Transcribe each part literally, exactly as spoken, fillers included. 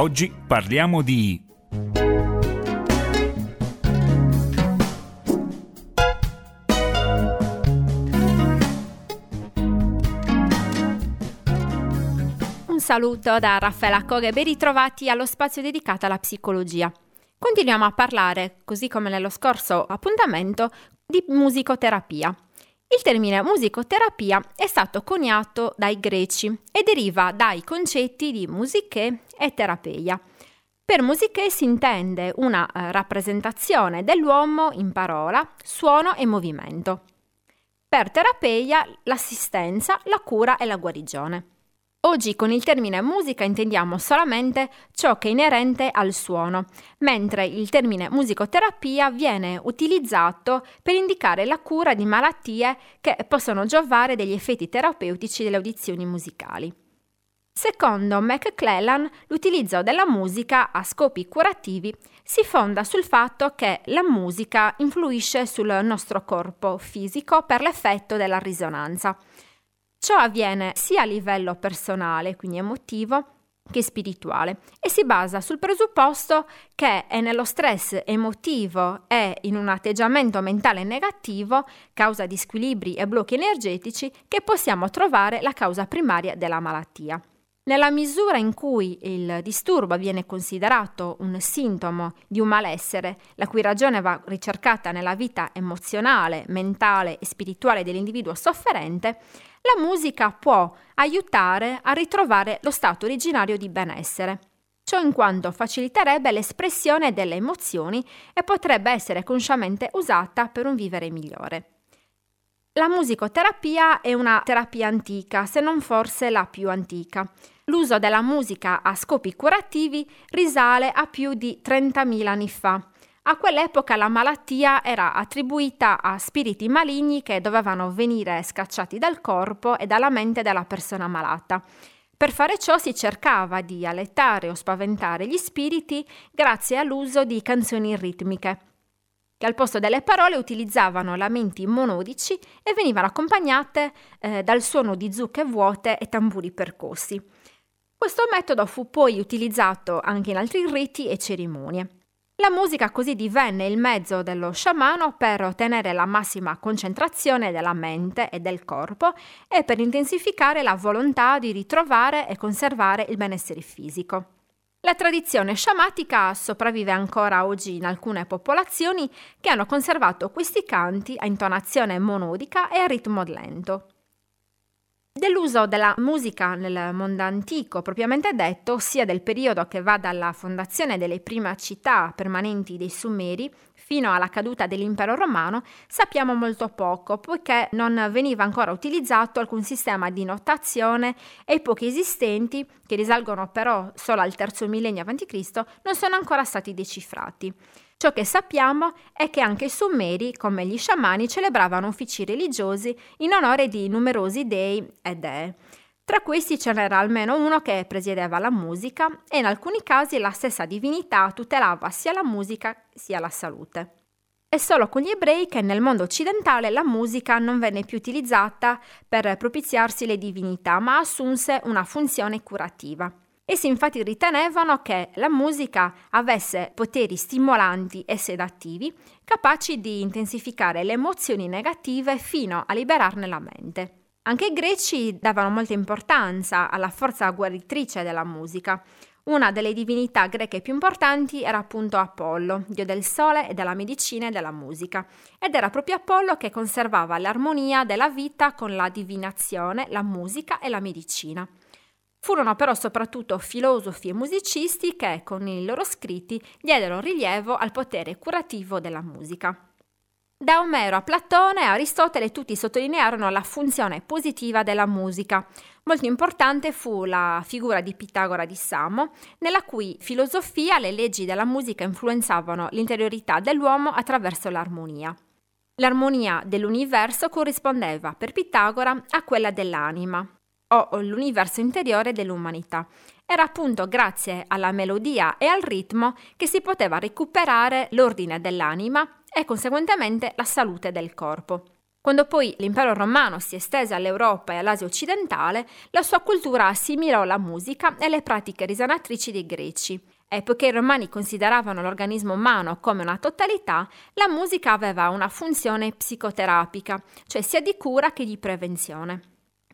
Oggi parliamo di un saluto da Raffaella Coga e ben ritrovati allo spazio dedicato alla psicologia. Continuiamo a parlare, così come nello scorso appuntamento, di musicoterapia. Il termine musicoterapia è stato coniato dai greci e deriva dai concetti di musiche e terapia. Per musiche si intende una rappresentazione dell'uomo in parola, suono e movimento. Per terapia l'assistenza, la cura e la guarigione. Oggi con il termine musica intendiamo solamente ciò che è inerente al suono, mentre il termine musicoterapia viene utilizzato per indicare la cura di malattie che possono giovare degli effetti terapeutici delle audizioni musicali. Secondo McClellan, l'utilizzo della musica a scopi curativi si fonda sul fatto che la musica influisce sul nostro corpo fisico per l'effetto della risonanza. Ciò avviene sia a livello personale, quindi emotivo, che spirituale e si basa sul presupposto che è nello stress emotivo e in un atteggiamento mentale negativo, causa di squilibri e blocchi energetici, che possiamo trovare la causa primaria della malattia. Nella misura in cui il disturbo viene considerato un sintomo di un malessere, la cui ragione va ricercata nella vita emozionale, mentale e spirituale dell'individuo sofferente, la musica può aiutare a ritrovare lo stato originario di benessere. Ciò in quanto faciliterebbe l'espressione delle emozioni e potrebbe essere consciamente usata per un vivere migliore. La musicoterapia è una terapia antica, se non forse la più antica. L'uso della musica a scopi curativi risale a più di trentamila anni fa. A quell'epoca la malattia era attribuita a spiriti maligni che dovevano venire scacciati dal corpo e dalla mente della persona malata. Per fare ciò si cercava di allettare o spaventare gli spiriti grazie all'uso di canzoni ritmiche, che al posto delle parole utilizzavano lamenti monodici e venivano accompagnate eh, dal suono di zucche vuote e tamburi percossi. Questo metodo fu poi utilizzato anche in altri riti e cerimonie. La musica così divenne il mezzo dello sciamano per ottenere la massima concentrazione della mente e del corpo e per intensificare la volontà di ritrovare e conservare il benessere fisico. La tradizione sciamatica sopravvive ancora oggi in alcune popolazioni che hanno conservato questi canti a intonazione monodica e a ritmo lento. Dell'uso della musica nel mondo antico, propriamente detto, ossia del periodo che va dalla fondazione delle prime città permanenti dei Sumeri fino alla caduta dell'impero romano, sappiamo molto poco, poiché non veniva ancora utilizzato alcun sistema di notazione e i pochi esistenti, che risalgono però solo al terzo millennio avanti Cristo, non sono ancora stati decifrati. Ciò che sappiamo è che anche i Sumeri, come gli sciamani, celebravano uffici religiosi in onore di numerosi dei e dee. Tra questi ce n'era almeno uno che presiedeva la musica e in alcuni casi la stessa divinità tutelava sia la musica sia la salute. È solo con gli ebrei che nel mondo occidentale la musica non venne più utilizzata per propiziarsi le divinità, ma assunse una funzione curativa. Essi infatti ritenevano che la musica avesse poteri stimolanti e sedativi, capaci di intensificare le emozioni negative fino a liberarne la mente. Anche i greci davano molta importanza alla forza guaritrice della musica. Una delle divinità greche più importanti era appunto Apollo, dio del sole e della medicina e della musica, ed era proprio Apollo che conservava l'armonia della vita con la divinazione, la musica e la medicina. Furono però soprattutto filosofi e musicisti che, con i loro scritti, diedero rilievo al potere curativo della musica. Da Omero a Platone e Aristotele tutti sottolinearono la funzione positiva della musica. Molto importante fu la figura di Pitagora di Samo, nella cui filosofia le leggi della musica influenzavano l'interiorità dell'uomo attraverso l'armonia. L'armonia dell'universo corrispondeva, per Pitagora, a quella dell'anima, o l'universo interiore dell'umanità. Era appunto grazie alla melodia e al ritmo che si poteva recuperare l'ordine dell'anima e conseguentemente la salute del corpo. Quando poi l'impero romano si estese all'Europa e all'Asia occidentale, la sua cultura assimilò la musica e le pratiche risanatrici dei greci. E poiché i romani consideravano l'organismo umano come una totalità, la musica aveva una funzione psicoterapica, cioè sia di cura che di prevenzione.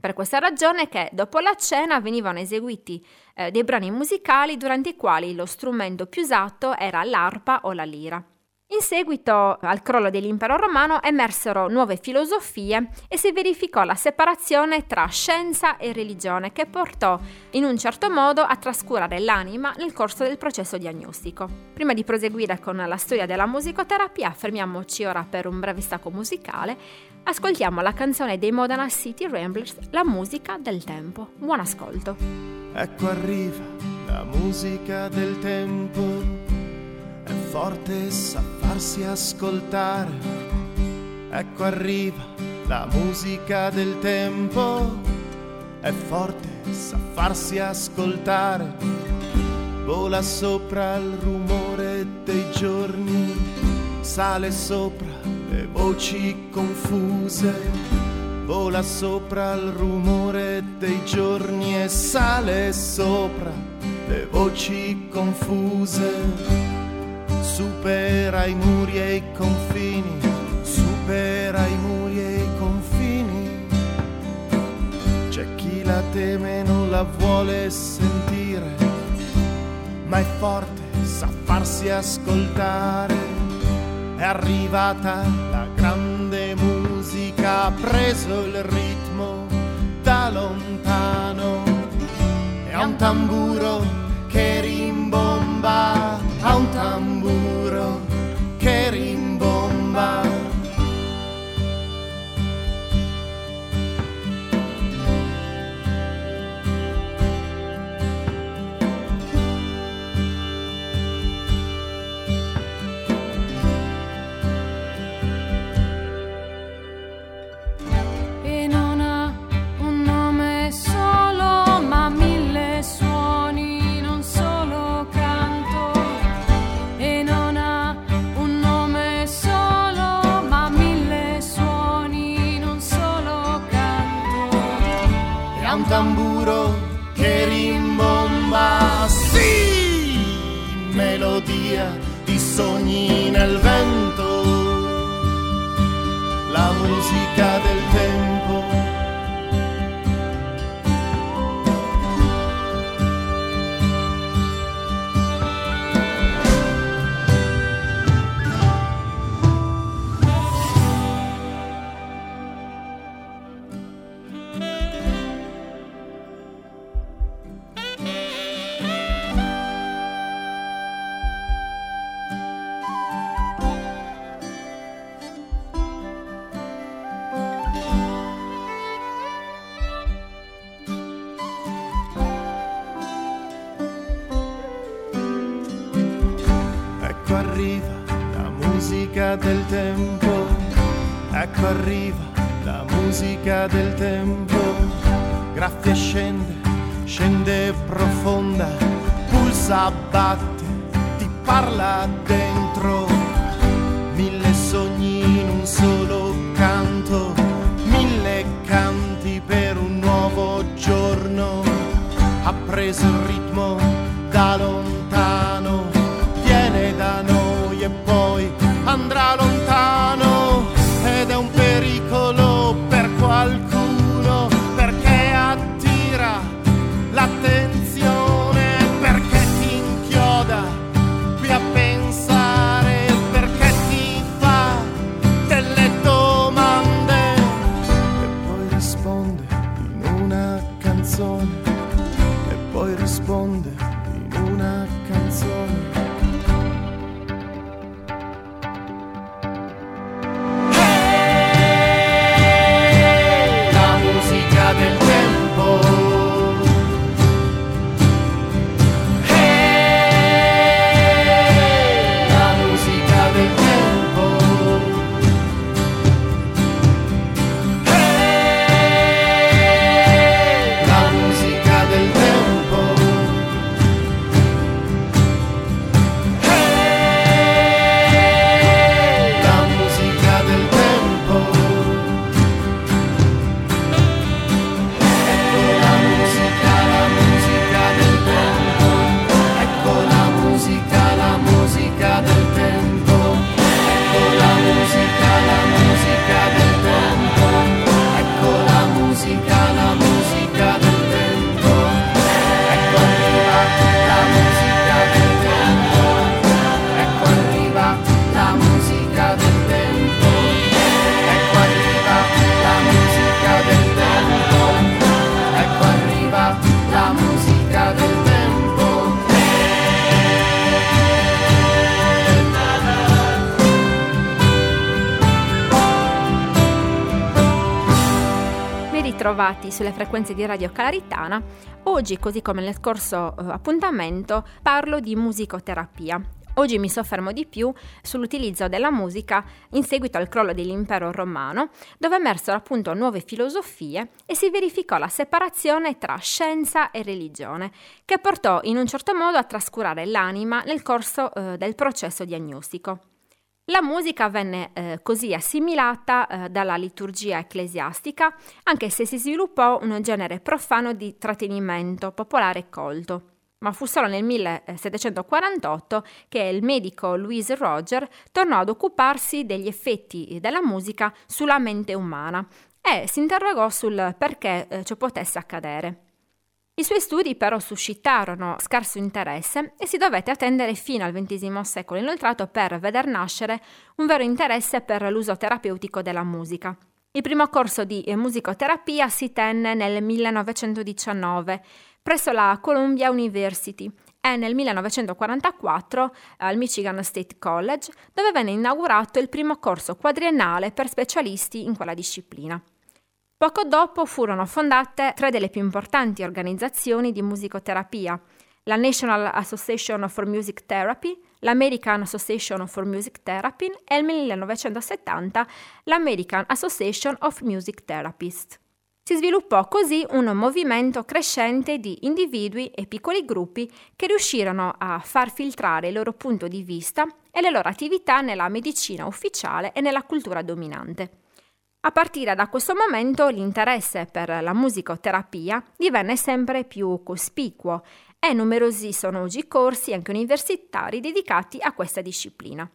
Per questa ragione che dopo la cena venivano eseguiti eh, dei brani musicali durante i quali lo strumento più usato era l'arpa o la lira. In seguito al crollo dell'impero romano emersero nuove filosofie e si verificò la separazione tra scienza e religione che portò in un certo modo a trascurare l'anima nel corso del processo diagnostico. Prima di proseguire con la storia della musicoterapia, fermiamoci ora per un breve stacco musicale. Ascoltiamo la canzone dei Modena City Ramblers, La musica del tempo. Buon ascolto. Ecco arriva la musica del tempo. È forte, sa farsi ascoltare. Ecco arriva la musica del tempo. È forte, sa farsi ascoltare. Vola sopra il rumore dei giorni. Sale sopra le voci confuse. Vola sopra il rumore dei giorni e sale sopra le voci confuse. Supera i muri e i confini, supera i muri e i confini. C'è chi la teme e non la vuole sentire, ma è forte, sa farsi ascoltare. È arrivata la grande musica, ha preso il ritmo da lontano. È un tamburo che rimbomba, ha un tamburo che rimbomba. E non ha un nome solo, ma mille suoni. Un tamburo che rimbomba, sì, melodia di sogni nel vento, la musica del tempo. Del tempo, ecco arriva la musica del tempo, graffia e scende, scende profonda, pulsa, batte, ti parla dentro, mille sogni in un solo canto, mille canti per un nuovo giorno, ha preso il ritmo da lontano, viene da noi e poi andrà lontano ed è un pericolo per qualcuno perché attira l'attenzione, perché ti inchioda qui a pensare ritrovati sulle frequenze di Radio Calaritana. Oggi, così come nel scorso appuntamento, parlo di musicoterapia. Oggi mi soffermo di più sull'utilizzo della musica in seguito al crollo dell'impero romano, dove emersero appunto nuove filosofie e si verificò la separazione tra scienza e religione, che portò in un certo modo a trascurare l'anima nel corso eh, del processo diagnostico. La musica venne eh, così assimilata eh, dalla liturgia ecclesiastica, anche se si sviluppò un genere profano di trattenimento popolare e colto. Ma fu solo nel millesettecentoquarantotto che il medico Louis Roger tornò ad occuparsi degli effetti della musica sulla mente umana e si interrogò sul perché ciò potesse accadere. I suoi studi però suscitarono scarso interesse e si dovette attendere fino al ventesimo secolo inoltrato per veder nascere un vero interesse per l'uso terapeutico della musica. Il primo corso di musicoterapia si tenne nel millenovecentodiciannove presso la Columbia University e nel millenovecentoquarantaquattro al Michigan State College, dove venne inaugurato il primo corso quadriennale per specialisti in quella disciplina. Poco dopo furono fondate tre delle più importanti organizzazioni di musicoterapia: la National Association for Music Therapy, l'American Association for Music Therapy e nel millenovecentosettanta l'American Association of Music Therapists. Si sviluppò così un movimento crescente di individui e piccoli gruppi che riuscirono a far filtrare il loro punto di vista e le loro attività nella medicina ufficiale e nella cultura dominante. A partire da questo momento l'interesse per la musicoterapia divenne sempre più cospicuo e numerosi sono oggi i corsi, anche universitari, dedicati a questa disciplina.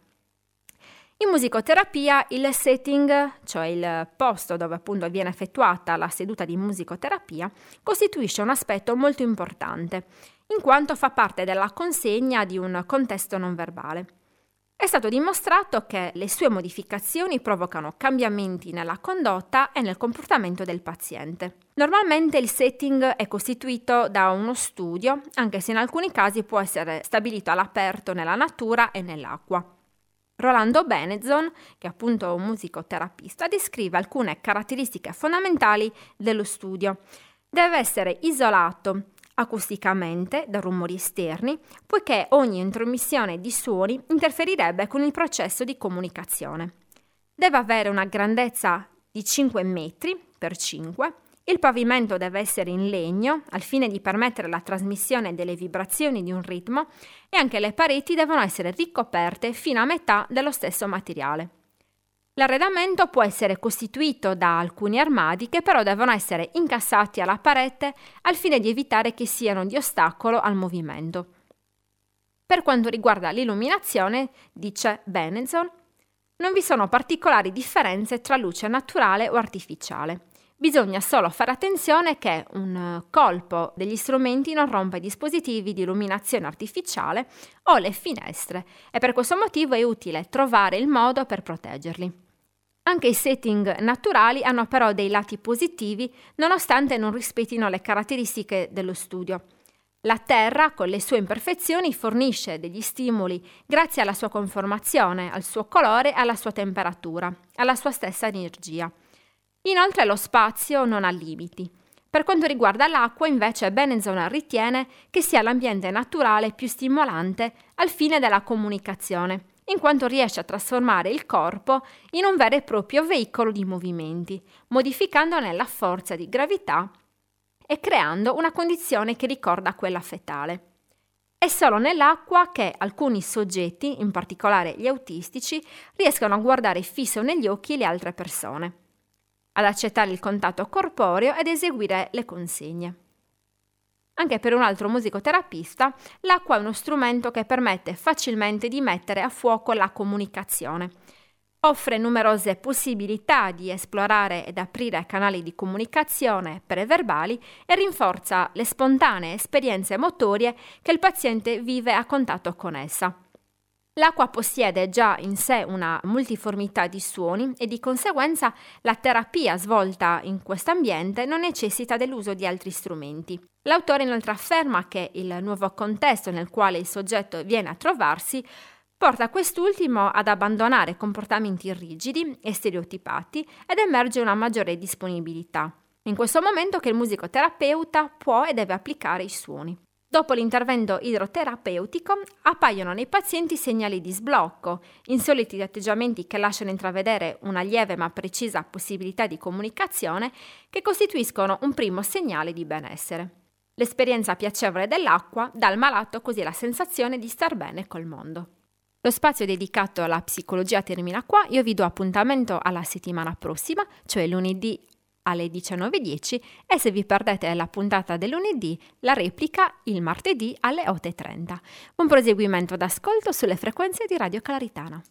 In musicoterapia il setting, cioè il posto dove appunto viene effettuata la seduta di musicoterapia, costituisce un aspetto molto importante, in quanto fa parte della consegna di un contesto non verbale. È stato dimostrato che le sue modificazioni provocano cambiamenti nella condotta e nel comportamento del paziente. Normalmente il setting è costituito da uno studio, anche se in alcuni casi può essere stabilito all'aperto nella natura e nell'acqua. Rolando Benenzon, che è appunto un musicoterapista, descrive alcune caratteristiche fondamentali dello studio. Deve essere isolato acusticamente da rumori esterni, poiché ogni intromissione di suoni interferirebbe con il processo di comunicazione. Deve avere una grandezza di cinque metri per cinque, il pavimento deve essere in legno al fine di permettere la trasmissione delle vibrazioni di un ritmo e anche le pareti devono essere ricoperte fino a metà dello stesso materiale. L'arredamento può essere costituito da alcuni armadi che però devono essere incassati alla parete al fine di evitare che siano di ostacolo al movimento. Per quanto riguarda l'illuminazione, dice Benenzon, non vi sono particolari differenze tra luce naturale o artificiale. Bisogna solo fare attenzione che un colpo degli strumenti non rompa i dispositivi di illuminazione artificiale o le finestre e per questo motivo è utile trovare il modo per proteggerli. Anche i setting naturali hanno però dei lati positivi, nonostante non rispettino le caratteristiche dello studio. La Terra, con le sue imperfezioni, fornisce degli stimoli grazie alla sua conformazione, al suo colore, alla sua temperatura, alla sua stessa energia. Inoltre lo spazio non ha limiti. Per quanto riguarda l'acqua, invece, Benenzon ritiene che sia l'ambiente naturale più stimolante al fine della comunicazione, in quanto riesce a trasformare il corpo in un vero e proprio veicolo di movimenti, modificandone la forza di gravità e creando una condizione che ricorda quella fetale. È solo nell'acqua che alcuni soggetti, in particolare gli autistici, riescono a guardare fisso negli occhi le altre persone, ad accettare il contatto corporeo ed eseguire le consegne. Anche per un altro musicoterapista, l'acqua è uno strumento che permette facilmente di mettere a fuoco la comunicazione. Offre numerose possibilità di esplorare ed aprire canali di comunicazione preverbali e rinforza le spontanee esperienze motorie che il paziente vive a contatto con essa. L'acqua possiede già in sé una multiformità di suoni e di conseguenza la terapia svolta in quest'ambiente non necessita dell'uso di altri strumenti. L'autore inoltre afferma che il nuovo contesto nel quale il soggetto viene a trovarsi porta quest'ultimo ad abbandonare comportamenti rigidi e stereotipati ed emerge una maggiore disponibilità, In questo momento che il musicoterapeuta può e deve applicare i suoni. Dopo l'intervento idroterapeutico appaiono nei pazienti segnali di sblocco, insoliti atteggiamenti che lasciano intravedere una lieve ma precisa possibilità di comunicazione che costituiscono un primo segnale di benessere. L'esperienza piacevole dell'acqua dà al malato così la sensazione di star bene col mondo. Lo spazio dedicato alla psicologia termina qua, io vi do appuntamento alla settimana prossima, cioè lunedì alle diciannove e dieci, e se vi perdete la puntata del lunedì, la replica il martedì alle otto e trenta. Buon proseguimento d'ascolto sulle frequenze di Radio Calaritana.